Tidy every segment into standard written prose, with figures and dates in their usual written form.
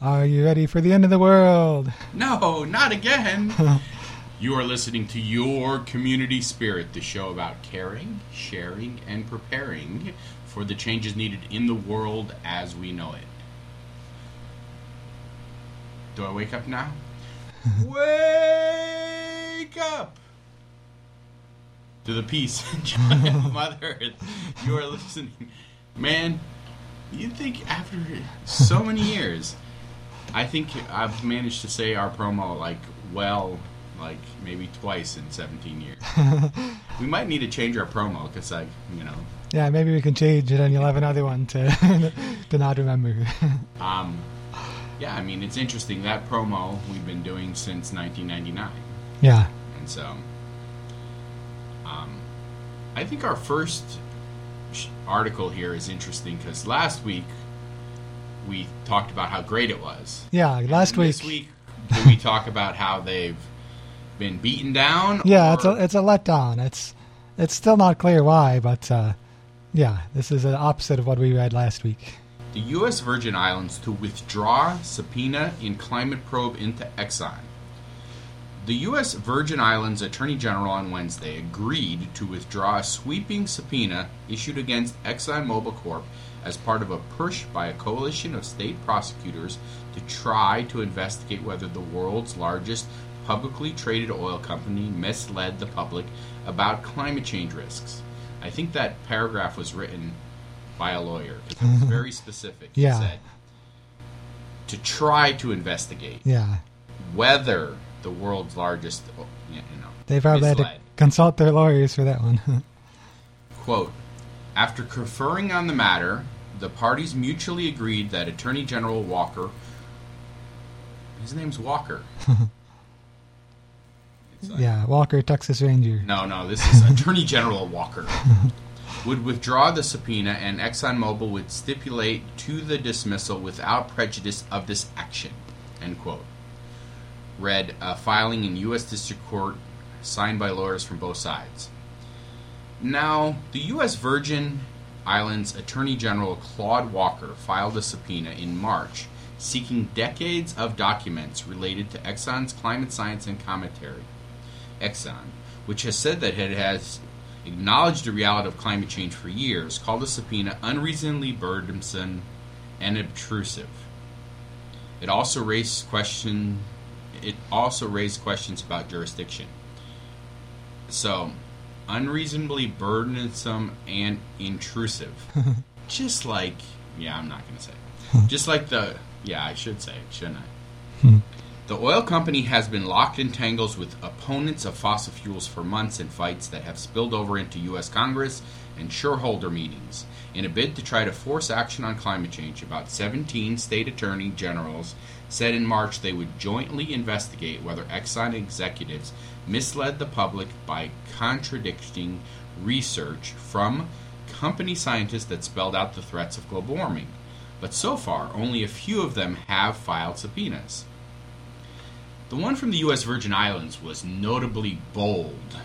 Are you ready for the end of the world? No, not again. You are listening to Your Community Spirit, the show about caring, sharing, and preparing for the changes needed in the world as we know it. Do I wake up now? Wake up! To the peace and joy of Mother Earth, you are listening. Man, you'd think after so many years, I think I've managed to say our promo like maybe twice in 17 years. We might need to change our promo because, like, you know. Yeah, maybe we can change it and you'll have another one to not remember. Yeah, I mean, it's interesting. That promo we've been doing since 1999. Yeah. And so, I think our first article here is interesting because last week we talked about how great it was. Yeah, last week. This week we talk about how they've been beaten down? Yeah, it's a letdown. It's still not clear why, but yeah, this is the opposite of what we read last week. The U.S. Virgin Islands to withdraw subpoena in climate probe into Exxon. The U.S. Virgin Islands Attorney General on Wednesday agreed to withdraw a sweeping subpoena issued against Exxon Mobil Corp as part of a push by a coalition of state prosecutors to try to investigate whether the world's largest publicly traded oil company misled the public about climate change risks. I think that paragraph was written by a lawyer. It was very specific. Yeah. It said, to try to investigate whether the world's largest, they probably misled. Had to consult their lawyers for that one. Quote, after conferring on the matter, the parties mutually agreed that Attorney General Walker, his name's Walker, like, yeah, Walker, Texas Ranger. No, this is Attorney General Walker. Would withdraw the subpoena and ExxonMobil would stipulate to the dismissal without prejudice of this action. End quote. Read a filing in U.S. District Court signed by lawyers from both sides. Now, the U.S. Virgin Islands Attorney General Claude Walker filed a subpoena in March seeking decades of documents related to Exxon's climate science and commentary. Exxon, which has said that it has acknowledged the reality of climate change for years, called the subpoena unreasonably burdensome and obtrusive. It also raised questions about jurisdiction. So, unreasonably burdensome and intrusive. Just like, I'm not going to say it. Just like I should say it, shouldn't I? The oil company has been locked in tangles with opponents of fossil fuels for months in fights that have spilled over into U.S. Congress and shareholder meetings. In a bid to try to force action on climate change, about 17 state attorney generals said in March they would jointly investigate whether Exxon executives misled the public by contradicting research from company scientists that spelled out the threats of global warming. But so far, only a few of them have filed subpoenas. The one from the U.S. Virgin Islands was notably bold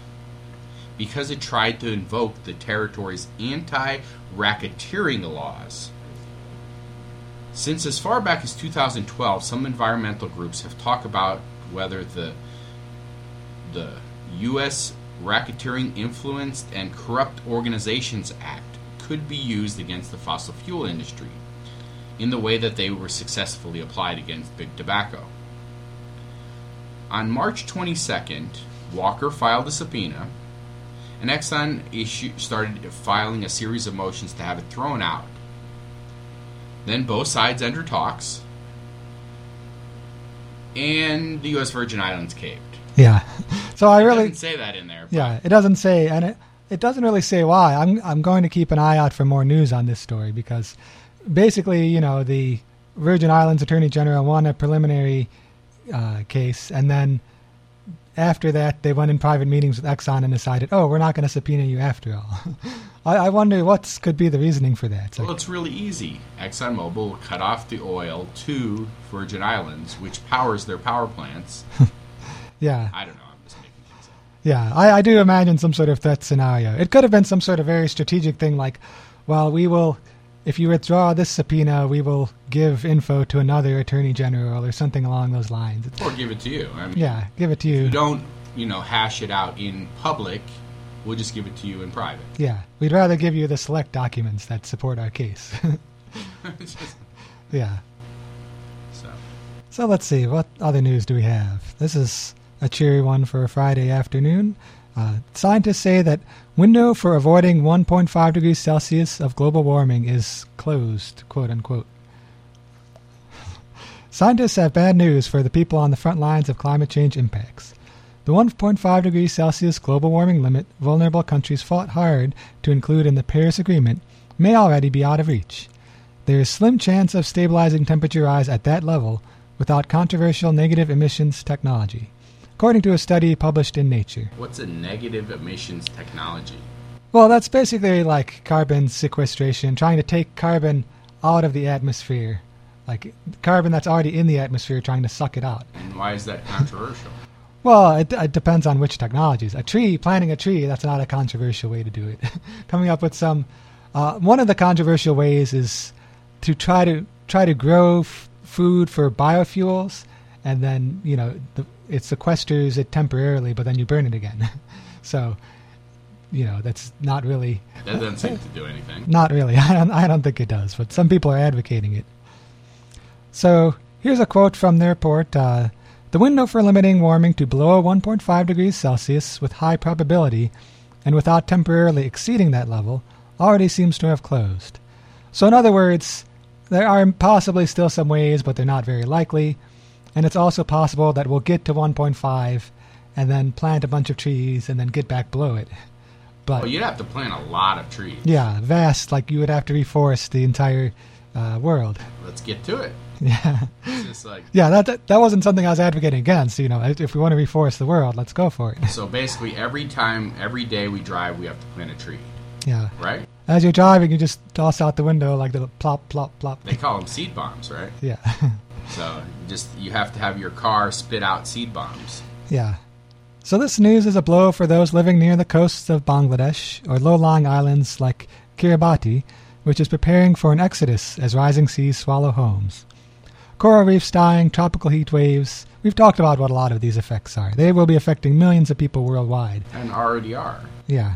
because it tried to invoke the territory's anti-racketeering laws. Since as far back as 2012, some environmental groups have talked about whether the U.S. Racketeering Influenced and Corrupt Organizations Act could be used against the fossil fuel industry in the way that they were successfully applied against big tobacco. On March 22nd, Walker filed a subpoena, and Exxon started filing a series of motions to have it thrown out. Then both sides entered talks, and the U.S. Virgin Islands caved. Yeah, so I really doesn't say that in there. Yeah, it doesn't say, and it doesn't really say why. I'm going to keep an eye out for more news on this story because basically, the Virgin Islands Attorney General won a preliminary case, and then after that they went in private meetings with Exxon and decided, we're not going to subpoena you after all. I wonder what could be the reasoning for that. It's really easy. ExxonMobil cut off the oil to Virgin Islands, which powers their power plants. Yeah. I don't know. I'm just making things up. Yeah, I do imagine some sort of threat scenario. It could have been some sort of very strategic thing like, well, we will if you withdraw this subpoena, we will give info to another attorney general or something along those lines. Or give it to you. I mean, yeah, give it to you. If you don't, you know, hash it out in public, we'll just give it to you in private. Yeah, we'd rather give you the select documents that support our case. Yeah. So let's see, what other news do we have? This is a cheery one for a Friday afternoon. Scientists say that window for avoiding 1.5 degrees Celsius of global warming is closed, quote unquote. Scientists have bad news for the people on the front lines of climate change impacts. The 1.5 degrees Celsius global warming limit vulnerable countries fought hard to include in the Paris Agreement may already be out of reach. There is slim chance of stabilizing temperature rise at that level without controversial negative emissions technology, according to a study published in Nature. What's a negative emissions technology? Well, that's basically like carbon sequestration, trying to take carbon out of the atmosphere, like carbon that's already in the atmosphere, trying to suck it out. And why is that controversial? Well, it depends on which technologies. Planting a tree, that's not a controversial way to do it. Coming up with some... one of the controversial ways is to try to grow food for biofuels, and then, you know, it sequesters it temporarily, but then you burn it again. So, you know, that's not really... That doesn't seem to do anything. Not really. I don't think it does, but some people are advocating it. So here's a quote from the report. The window for limiting warming to below 1.5 degrees Celsius with high probability and without temporarily exceeding that level already seems to have closed. So in other words, there are possibly still some ways, but they're not very likely, and it's also possible that we'll get to 1.5 and then plant a bunch of trees and then get back below it. But you'd have to plant a lot of trees. Yeah, vast, like you would have to reforest the entire world. Let's get to it. Yeah. It's just like... Yeah, that wasn't something I was advocating against. You know, if we want to reforest the world, let's go for it. So basically every day we drive, we have to plant a tree. Yeah. Right? As you're driving, you just toss out the window like the plop, plop, plop. They call them seed bombs, right? Yeah. So you have to have your car spit out seed bombs. Yeah. So this news is a blow for those living near the coasts of Bangladesh or low-lying islands like Kiribati, which is preparing for an exodus as rising seas swallow homes. Coral reefs dying, tropical heat waves. We've talked about what a lot of these effects are. They will be affecting millions of people worldwide. And already are. Yeah.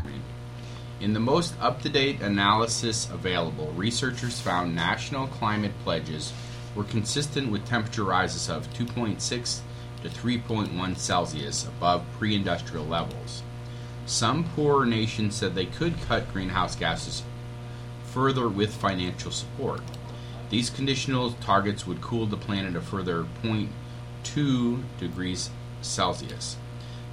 In the most up-to-date analysis available, researchers found national climate pledges were consistent with temperature rises of 2.6 to 3.1 Celsius above pre-industrial levels. Some poorer nations said they could cut greenhouse gases further with financial support. These conditional targets would cool the planet a further 0.2 degrees Celsius.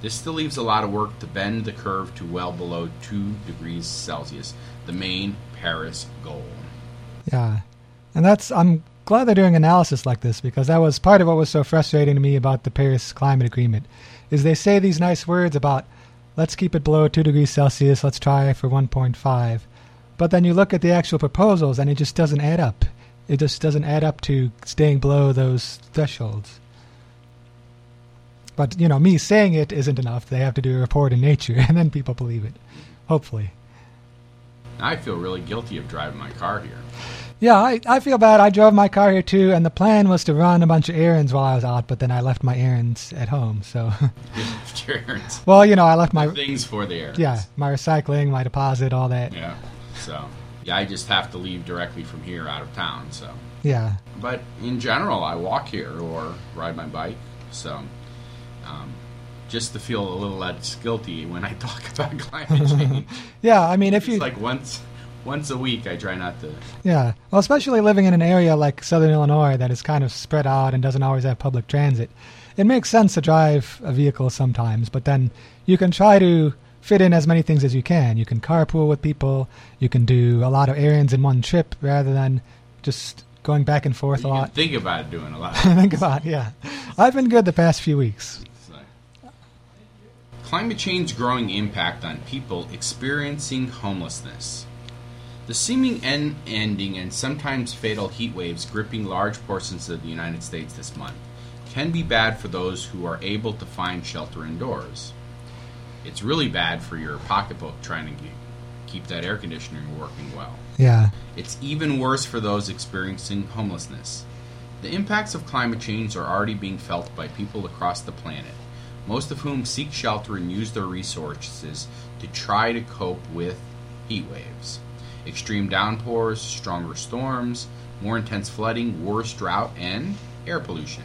This still leaves a lot of work to bend the curve to well below 2 degrees Celsius, the main Paris goal. Yeah, and I'm glad they're doing analysis like this, because that was part of what was so frustrating to me about the Paris Climate Agreement, is they say these nice words about, let's keep it below 2 degrees Celsius, let's try for 1.5, but then you look at the actual proposals and it just doesn't add up. It just doesn't add up to staying below those thresholds. But, you know, me saying it isn't enough. They have to do a report in Nature, and then people believe it, hopefully. I feel really guilty of driving my car here. Yeah, I feel bad. I drove my car here, too, and the plan was to run a bunch of errands while I was out, but then I left my errands at home, so... You left your errands. Well, you know, I left my... Things for the errands. Yeah, my recycling, my deposit, all that. Yeah, so... Yeah, I just have to leave directly from here out of town, so... Yeah. But in general, I walk here or ride my bike, so... just to feel a little less guilty when I talk about climate change. Yeah, I mean, if you... It's like once a week I try not to... Yeah, well, especially living in an area like Southern Illinois that is kind of spread out and doesn't always have public transit, it makes sense to drive a vehicle sometimes, but then you can try to fit in as many things as you can. You can carpool with people, you can do a lot of errands in one trip rather than just... going back and forth a lot. Think about doing a lot. Think about, yeah. I've been good the past few weeks. Climate change's growing impact on people experiencing homelessness. The seeming ending and sometimes fatal heat waves gripping large portions of the United States this month can be bad for those who are able to find shelter indoors. It's really bad for your pocketbook trying to keep that air conditioner working well. Yeah. It's even worse for those experiencing homelessness. The impacts of climate change are already being felt by people across the planet, most of whom seek shelter and use their resources to try to cope with heat waves. Extreme downpours, stronger storms, more intense flooding, worse drought, and air pollution.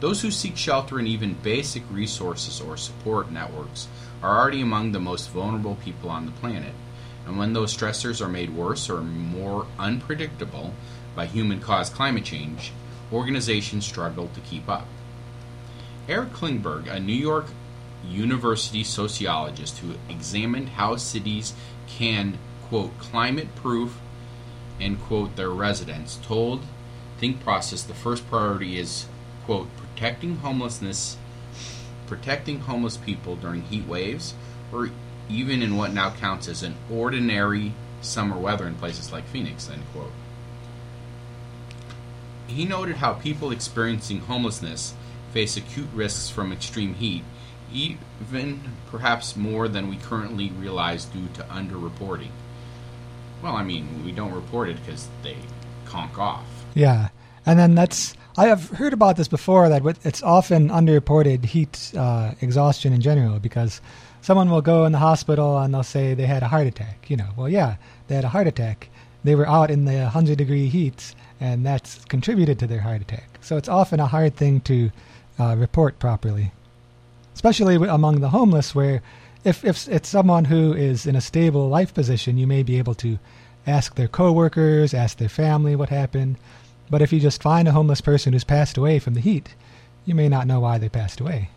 Those who seek shelter and even basic resources or support networks are already among the most vulnerable people on the planet. And when those stressors are made worse or more unpredictable by human-caused climate change, organizations struggle to keep up. Eric Klingberg, a New York University sociologist who examined how cities can, quote, climate-proof, end quote, their residents, told Think Process the first priority is, quote, protecting homeless people during heat waves, or even in what now counts as an ordinary summer weather in places like Phoenix, end quote. He noted how people experiencing homelessness face acute risks from extreme heat, even perhaps more than we currently realize due to underreporting. Well, I mean, we don't report it because they conk off. Yeah, and then I have heard about this before, that it's often underreported heat exhaustion in general, because someone will go in the hospital and they'll say they had a heart attack. You know, well, yeah, they had a heart attack. They were out in the 100-degree heat, and that's contributed to their heart attack. So it's often a hard thing to report properly, especially among the homeless, where if it's someone who is in a stable life position, you may be able to ask their coworkers, ask their family what happened. But if you just find a homeless person who's passed away from the heat, you may not know why they passed away.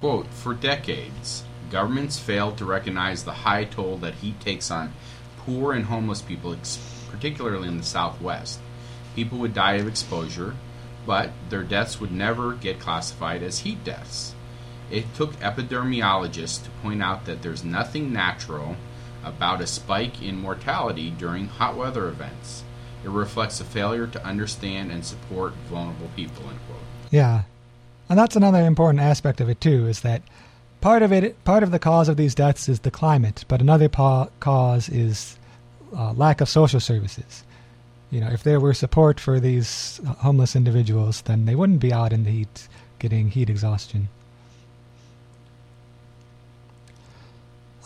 Quote, for decades, governments failed to recognize the high toll that heat takes on poor and homeless people, particularly in the Southwest. People would die of exposure, but their deaths would never get classified as heat deaths. It took epidemiologists to point out that there's nothing natural about a spike in mortality during hot weather events. It reflects a failure to understand and support vulnerable people, end quote. Yeah, and that's another important aspect of it, too, is that part of the cause of these deaths is the climate, but another cause is lack of social services. You know, if there were support for these homeless individuals, then they wouldn't be out in the heat getting heat exhaustion.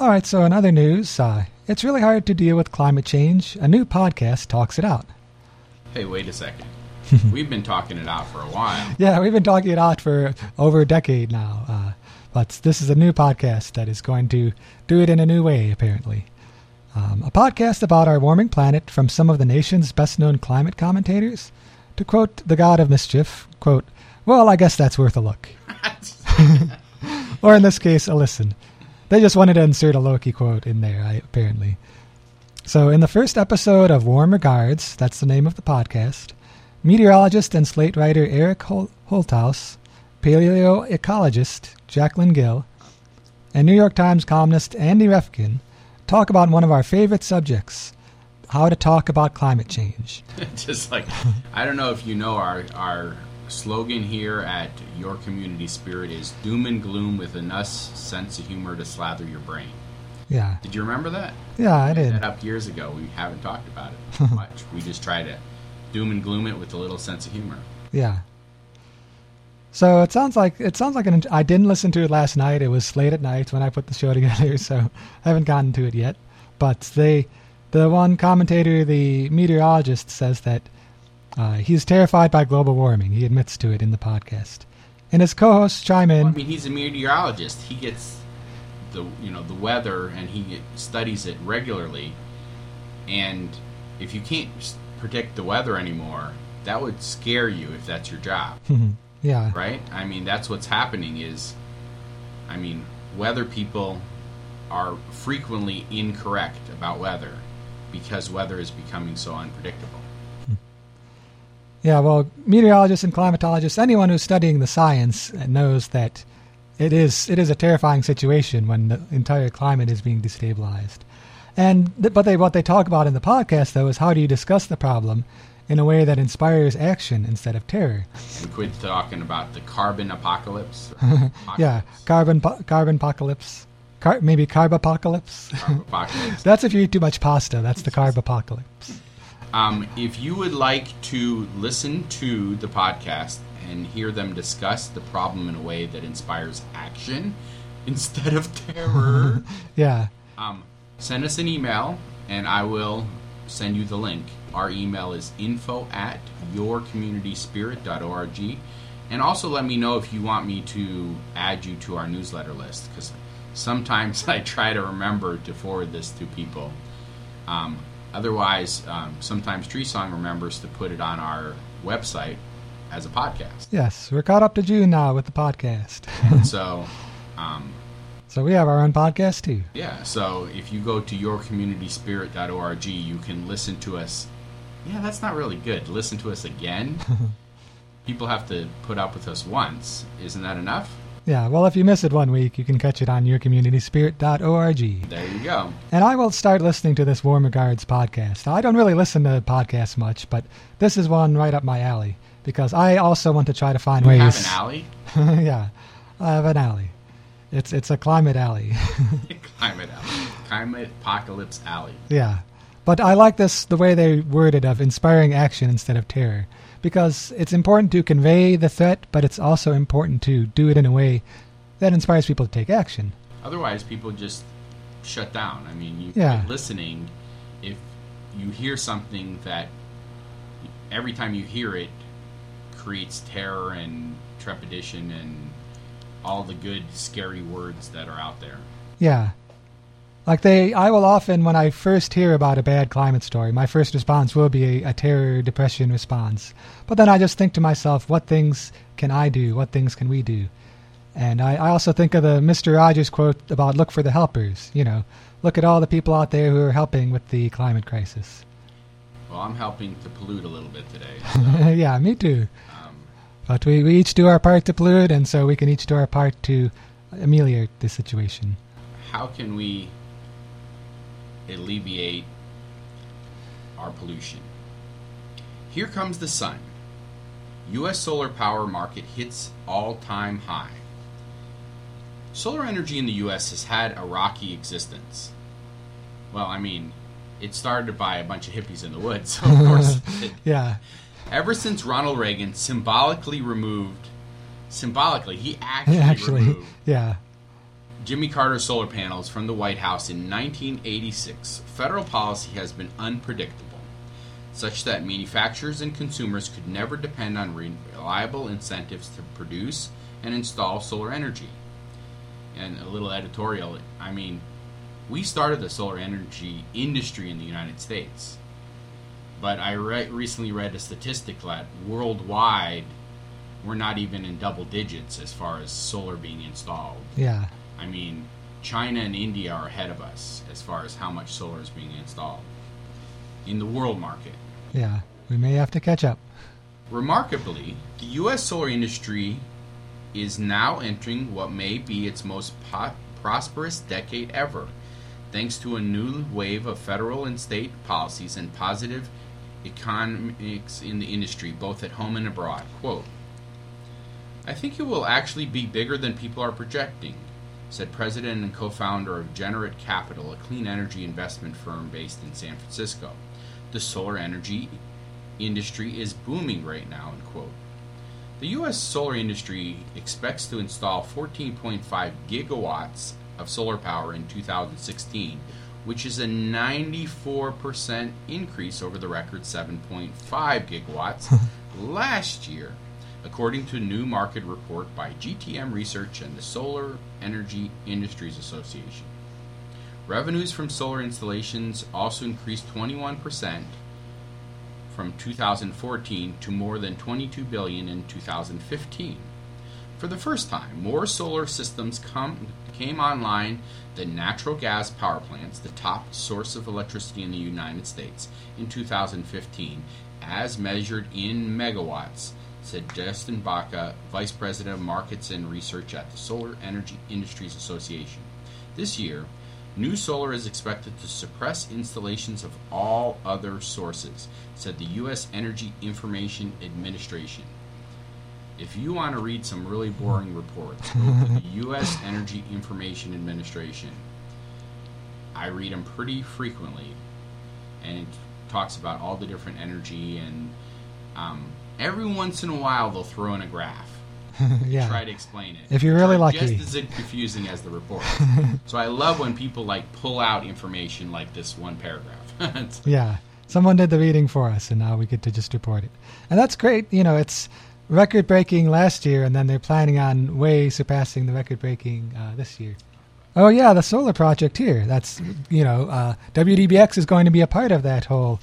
All right, so in other news, it's really hard to deal with climate change. A new podcast talks it out. Hey, wait a second. We've been talking it out for a while. Yeah, we've been talking it out for over a decade now. But this is a new podcast that is going to do it in a new way, apparently. A podcast about our warming planet from some of the nation's best-known climate commentators. To quote the god of mischief, quote, well, I guess that's worth a look. Or in this case, a listen. They just wanted to insert a Loki quote in there, apparently. So in the first episode of Warm Regards, that's the name of the podcast, meteorologist and Slate writer Eric Holthaus, paleoecologist Jacqueline Gill, and New York Times columnist Andy Revkin talk about one of our favorite subjects, how to talk about climate change. Just like, I don't know if you know, our slogan here at Your Community Spirit is doom and gloom with enough sense of humor to slather your brain. Yeah. Did you remember that? Yeah, I did. We set up years ago. We haven't talked about it much. We just try to doom and gloom it with a little sense of humor. Yeah. So it sounds like I didn't listen to it last night. It was late at night when I put the show together, so I haven't gotten to it yet. But the one commentator, the meteorologist, says that he's terrified by global warming. He admits to it in the podcast. And his co-hosts chime in. Well, I mean, he's a meteorologist. He gets the weather, and he studies it regularly. And if you can't predict the weather anymore, that would scare you if that's your job. Yeah. Right? I mean, that's what's happening is, I mean, weather people are frequently incorrect about weather because weather is becoming so unpredictable. Yeah, well, meteorologists and climatologists, anyone who's studying the science knows that it is a terrifying situation when the entire climate is being destabilized. But what they talk about in the podcast, though, is how do you discuss the problem in a way that inspires action instead of terror. And quit talking about the carbon apocalypse. Yeah, carbon apocalypse. Maybe carb apocalypse. That's if you eat too much pasta. That's the carb apocalypse. If you would like to listen to the podcast and hear them discuss the problem in a way that inspires action instead of terror, yeah, send us an email and I will send you the link. Our email is info@yourcommunityspirit.org. And also let me know if you want me to add you to our newsletter list, because sometimes I try to remember to forward this to people. Otherwise, sometimes Tree Song remembers to put it on our website as a podcast. Yes, we're caught up to June now with the podcast. And so we have our own podcast too. Yeah, so if you go to yourcommunityspirit.org, you can listen to us. Yeah, that's not really good. Listen to us again. People have to put up with us once. Isn't that enough? Yeah, well, if you miss it 1 week, you can catch it on yourcommunityspirit.org. There you go. And I will start listening to this Warm Regards podcast. I don't really listen to podcasts much, but this is one right up my alley, because I also want to try to find ways. You have an alley? Yeah, I have an alley. It's a climate alley. Climate alley. Climate apocalypse alley. Yeah, but I like this, the way they worded of inspiring action instead of terror. Because it's important to convey the threat, but it's also important to do it in a way that inspires people to take action. Otherwise, people just shut down. I mean, you quit listening if you hear something that every time you hear it creates terror and trepidation and all the good, scary words that are out there. Yeah. Like I will often, when I first hear about a bad climate story, my first response will be a terror, depression response. But then I just think to myself, what things can I do? What things can we do? And I also think of the Mr. Rogers quote about look for the helpers. You know, look at all the people out there who are helping with the climate crisis. Well, I'm helping to pollute a little bit today. So. Yeah, me too. But we each do our part to pollute, and so we can each do our part to ameliorate the situation. How can we alleviate our pollution? Here comes the sun. U.S. solar power market hits all-time high. Solar energy in the U.S. has had a rocky existence. Well, I mean, it started by a bunch of hippies in the woods, so of course it did. Yeah. Ever since Ronald Reagan he actually removed Jimmy Carter's solar panels from the White House in 1986, federal policy has been unpredictable, such that manufacturers and consumers could never depend on reliable incentives to produce and install solar energy. And a little editorial, I mean, we started the solar energy industry in the United States, but I recently read a statistic that worldwide we're not even in double digits as far as solar being installed. Yeah. I mean, China and India are ahead of us as far as how much solar is being installed in the world market. Yeah, we may have to catch up. Remarkably, the U.S. solar industry is now entering what may be its most prosperous decade ever, thanks to a new wave of federal and state policies and positive economics in the industry, both at home and abroad. Quote, "I think it will actually be bigger than people are projecting," said president and co-founder of Generate Capital, a clean energy investment firm based in San Francisco. "The solar energy industry is booming right now," end quote. The U.S. solar industry expects to install 14.5 gigawatts of solar power in 2016, which is a 94% increase over the record 7.5 gigawatts last year, according to a new market report by GTM Research and the Solar Energy Industries Association. Revenues from solar installations also increased 21% from 2014 to more than $22 billion in 2015. For the first time, more solar systems came online than natural gas power plants, the top source of electricity in the United States, in 2015, as measured in megawatts, said Justin Baca, Vice President of Markets and Research at the Solar Energy Industries Association. This year, new solar is expected to suppress installations of all other sources, said the U.S. Energy Information Administration. If you want to read some really boring reports, go to the U.S. Energy Information Administration. I read them pretty frequently, and it talks about all the different energy, and every once in a while they'll throw in a graph. Yeah. Try to explain it. If you're really lucky. Just as confusing as the report. So I love when people like pull out information like this one paragraph. Yeah. Someone did the reading for us, and now we get to just report it. And that's great. You know, it's record-breaking last year, and then they're planning on way surpassing the record-breaking this year. Oh, yeah, the solar project here. That's, you know, WDBX is going to be a part of that whole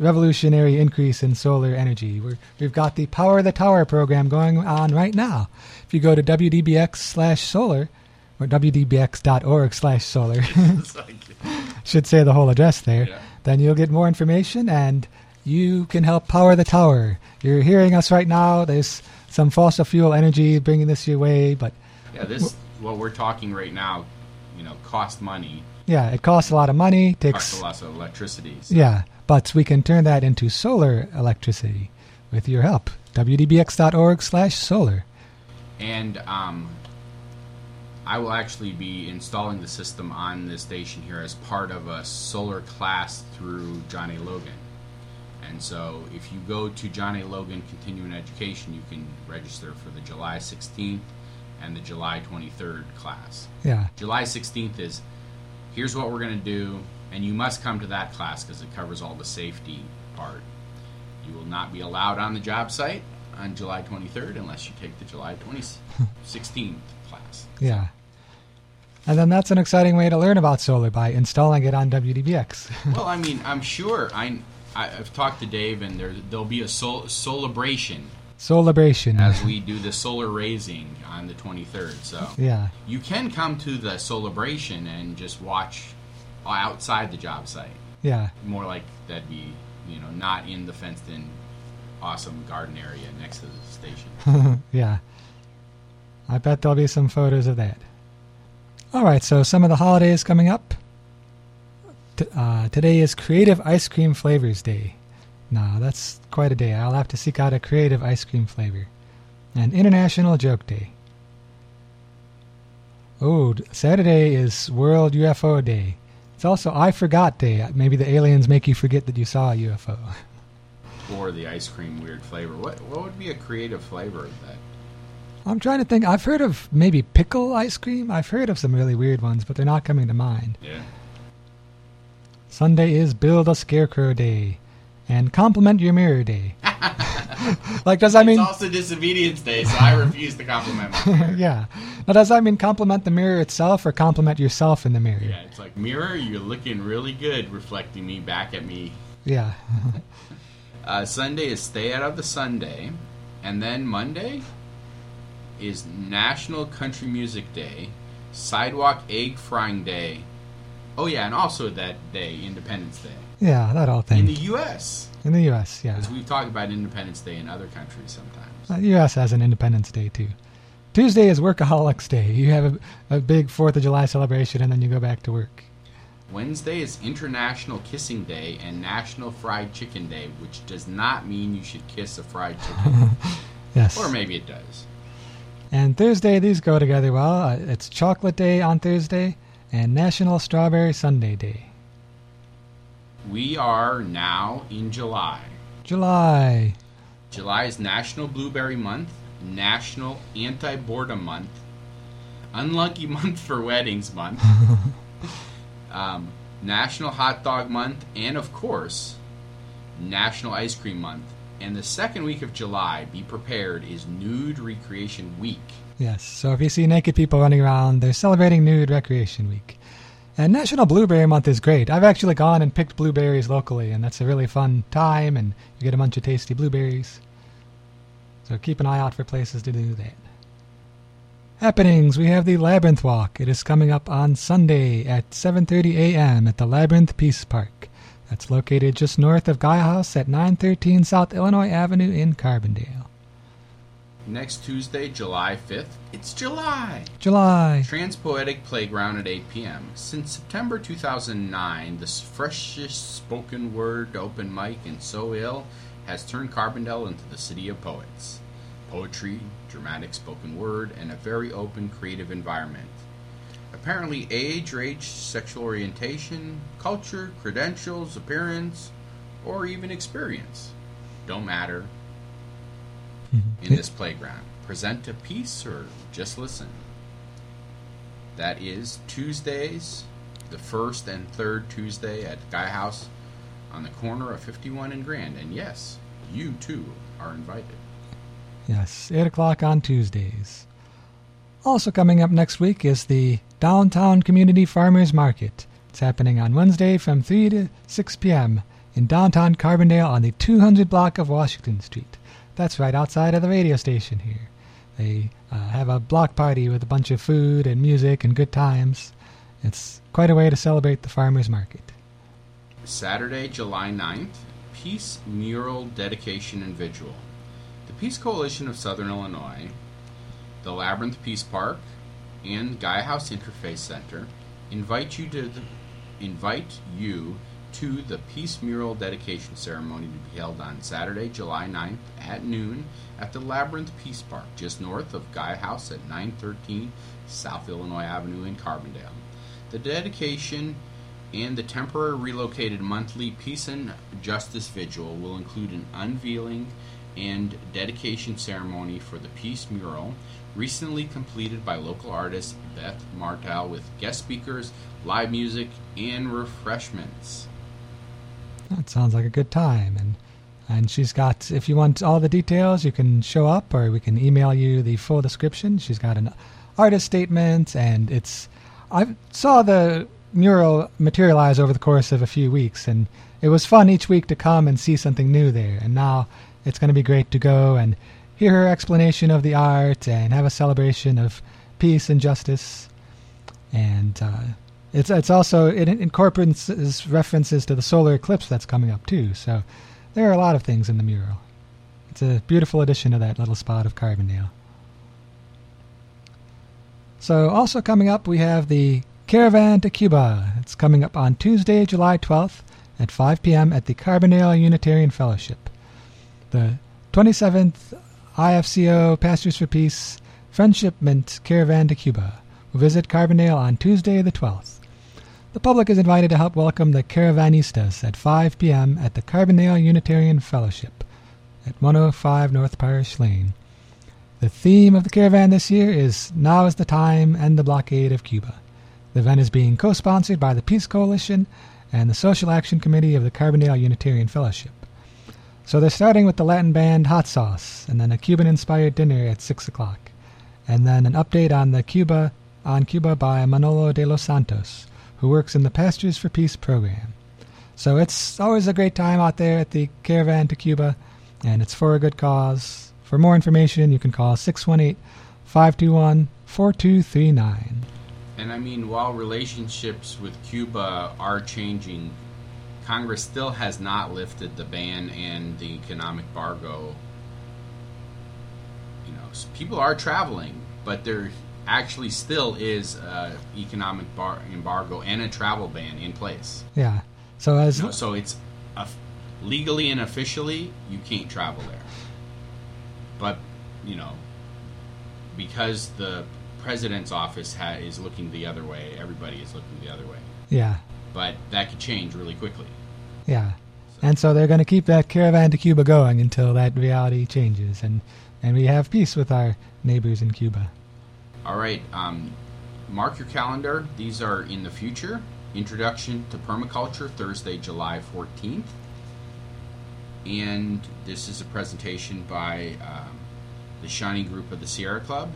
revolutionary increase in solar energy. We've got the Power the Tower program going on right now. If you go to WDBX/solar, or WDBX.org/solar, should say the whole address there, yeah. Then you'll get more information, and you can help power the tower. You're hearing us right now. There's some fossil fuel energy bringing this your way, but yeah, this what we're talking right now, you know, costs money. Yeah, it costs a lot of money. It costs a lot of electricity. So. Yeah, but we can turn that into solar electricity with your help. WDBX.org/solar. And I will actually be installing the system on this station here as part of a solar class through John A. Logan. And so if you go to John A. Logan Continuing Education, you can register for the July 16th and the July 23rd class. Yeah. July 16th is, here's what we're going to do, and you must come to that class because it covers all the safety part. You will not be allowed on the job site on July 23rd unless you take the July 16th class. Yeah. And then that's an exciting way to learn about solar by installing it on WDBX. Well, I mean, I'm sure I've talked to Dave, and there'll be a celebration. Celebration. As we do the solar raising on the 23rd. So yeah. You can come to the celebration and just watch outside the job site. Yeah. More like that'd be, you know, not in the fenced-in awesome garden area next to the station. Yeah. I bet there'll be some photos of that. All right, so some of the holidays coming up. Today is Creative Ice Cream Flavors Day. Now, that's quite a day. I'll have to seek out a creative ice cream flavor. And International Joke Day. Oh, Saturday is World UFO Day. It's also I Forgot Day. Maybe the aliens make you forget that you saw a UFO. Or the ice cream weird flavor. What would be a creative flavor of that? I'm trying to think. I've heard of maybe pickle ice cream. I've heard of some really weird ones, but they're not coming to mind. Yeah. Sunday is Build a Scarecrow Day and Compliment Your Mirror Day. Like, does that mean... It's also Disobedience Day, so I refuse to compliment my mirror. Yeah. Now, does that mean compliment the mirror itself or compliment yourself in the mirror? Yeah, it's like, mirror, you're looking really good, reflecting me back at me. Yeah. Sunday is Stay Out of the Sun Day, and then Monday is National Country Music Day, Sidewalk Egg Frying Day. Oh, yeah, and also that day, Independence Day. Yeah, that all thing. In the U.S. In the U.S., yeah. Because we've talked about Independence Day in other countries sometimes. The U.S. has an Independence Day, too. Tuesday is Workaholics Day. You have a big 4th of July celebration, and then you go back to work. Wednesday is International Kissing Day and National Fried Chicken Day, which does not mean you should kiss a fried chicken. Yes. Or maybe it does. And Thursday, these go together well. It's Chocolate Day on Thursday. And National Strawberry Sundae Day. We are now in July. July. July is National Blueberry Month, National Anti-Boredom Month, Unlucky Month for Weddings Month, National Hot Dog Month, and, of course, National Ice Cream Month. And the second week of July, be prepared, is Nude Recreation Week. Yes, so if you see naked people running around, they're celebrating Nude Recreation Week. And National Blueberry Month is great. I've actually gone and picked blueberries locally, and that's a really fun time, and you get a bunch of tasty blueberries. So keep an eye out for places to do that. Happenings, we have the Labyrinth Walk. It is coming up on Sunday at 7:30 a.m. at the Labyrinth Peace Park. That's located just north of Gaia House at 913 South Illinois Avenue in Carbondale. Next Tuesday, July 5th, it's July. July. Transpoetic Playground at 8 p.m. Since September 2009, the freshest spoken word open mic in So Ill has turned Carbondale into the city of poets. poetry, dramatic spoken word, and a very open, creative environment. Apparently age, race, sexual orientation, culture, credentials, appearance, or even experience don't matter in this playground. Present a piece or just listen. That is Tuesdays, the first and third Tuesday at Gaia House on the corner of 51 and Grand. And yes, you too are invited. Yes, 8 o'clock on Tuesdays. Also coming up next week is the Downtown Community Farmers Market. It's happening on Wednesday from 3 to 6 p.m. in downtown Carbondale on the 200 block of Washington Street. That's right outside of the radio station here. They have a block party with a bunch of food and music and good times. It's quite a way to celebrate the farmers market. Saturday, July 9th, Peace Mural Dedication and Vigil. The Peace Coalition of Southern Illinois, the Labyrinth Peace Park, and Gaia House Interface Center invite you to the Peace Mural Dedication Ceremony to be held on Saturday, July 9th at noon at the Labyrinth Peace Park, just north of Gaia House at 913 South Illinois Avenue in Carbondale. The dedication and the temporary relocated monthly Peace and Justice Vigil will include an unveiling and dedication ceremony for the Peace Mural, recently completed by local artist Beth Martell, with guest speakers, live music, and refreshments. That sounds like a good time. And she's got, if you want all the details, you can show up or we can email you the full description. She's got an artist statement, and I saw the mural materialize over the course of a few weeks, and it was fun each week to come and see something new there. And now it's going to be great to go and hear her explanation of the art and have a celebration of peace and justice. And it also incorporates references to the solar eclipse that's coming up too. So there are a lot of things in the mural. It's a beautiful addition to that little spot of Carbondale. So also coming up, we have the Caravan to Cuba. It's coming up on Tuesday, July 12th at 5 p.m. at the Carbondale Unitarian Fellowship. The 27th IFCO Pastors for Peace Friendship Mint Caravan to Cuba will visit Carbondale on Tuesday the 12th. The public is invited to help welcome the Caravanistas at 5 p.m. at the Carbondale Unitarian Fellowship at 105 North Parish Lane. The theme of the caravan this year is Now is the Time, End the Blockade of Cuba. The event is being co-sponsored by the Peace Coalition and the Social Action Committee of the Carbondale Unitarian Fellowship. So they're starting with the Latin band Hot Sauce, and then a Cuban-inspired dinner at 6 o'clock, and then an update on Cuba by Manolo de los Santos, who works in the Pastors for Peace program. So it's always a great time out there at the Caravan to Cuba, and it's for a good cause. For more information, you can call 618-521-4239. And I mean, while relationships with Cuba are changing, Congress still has not lifted the ban and the economic embargo. You know, people are traveling, but they're actually still is an economic embargo and a travel ban in place. Yeah. So it's legally and officially, you can't travel there. But, you know, because the president's office is looking the other way, everybody is looking the other way. Yeah. But that could change really quickly. Yeah. And so they're going to keep that Caravan to Cuba going until that reality changes and we have peace with our neighbors in Cuba. All right, mark your calendar. These are in the future. Introduction to Permaculture, Thursday, July 14th. And this is a presentation by the Shining Group of the Sierra Club.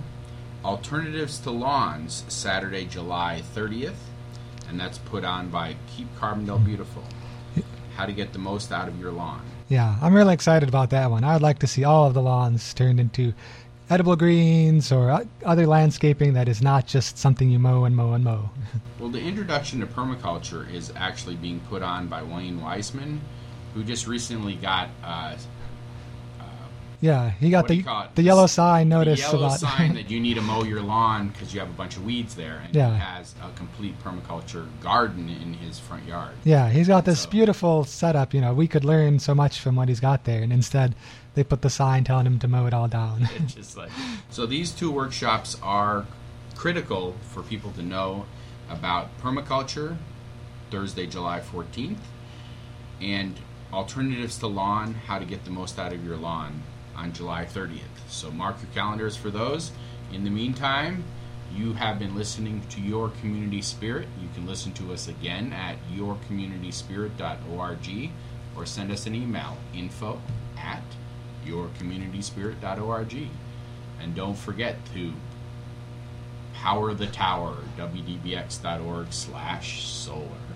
Alternatives to Lawns, Saturday, July 30th. And that's put on by Keep Carbondale Beautiful. How to get the most out of your lawn. Yeah, I'm really excited about that one. I would like to see all of the lawns turned into edible greens or other landscaping that is not just something you mow and mow and mow. Well, the introduction to permaculture is actually being put on by Wayne Wiseman, who just recently got he got the yellow sign notice. The yellow sign that you need to mow your lawn because you have a bunch of weeds there, and he has a complete permaculture garden in his front yard. Yeah, he's got this beautiful setup. You know, we could learn so much from what he's got there, and instead they put the sign telling them to mow it all down. It's just like, so these two workshops are critical for people to know about permaculture, Thursday, July 14th, and alternatives to lawn, how to get the most out of your lawn on July 30th. So mark your calendars for those. In the meantime, you have been listening to Your Community Spirit. You can listen to us again at yourcommunityspirit.org or send us an email, info@yourcommunityspirit.org. And don't forget to power the tower, wdbx.org/solar.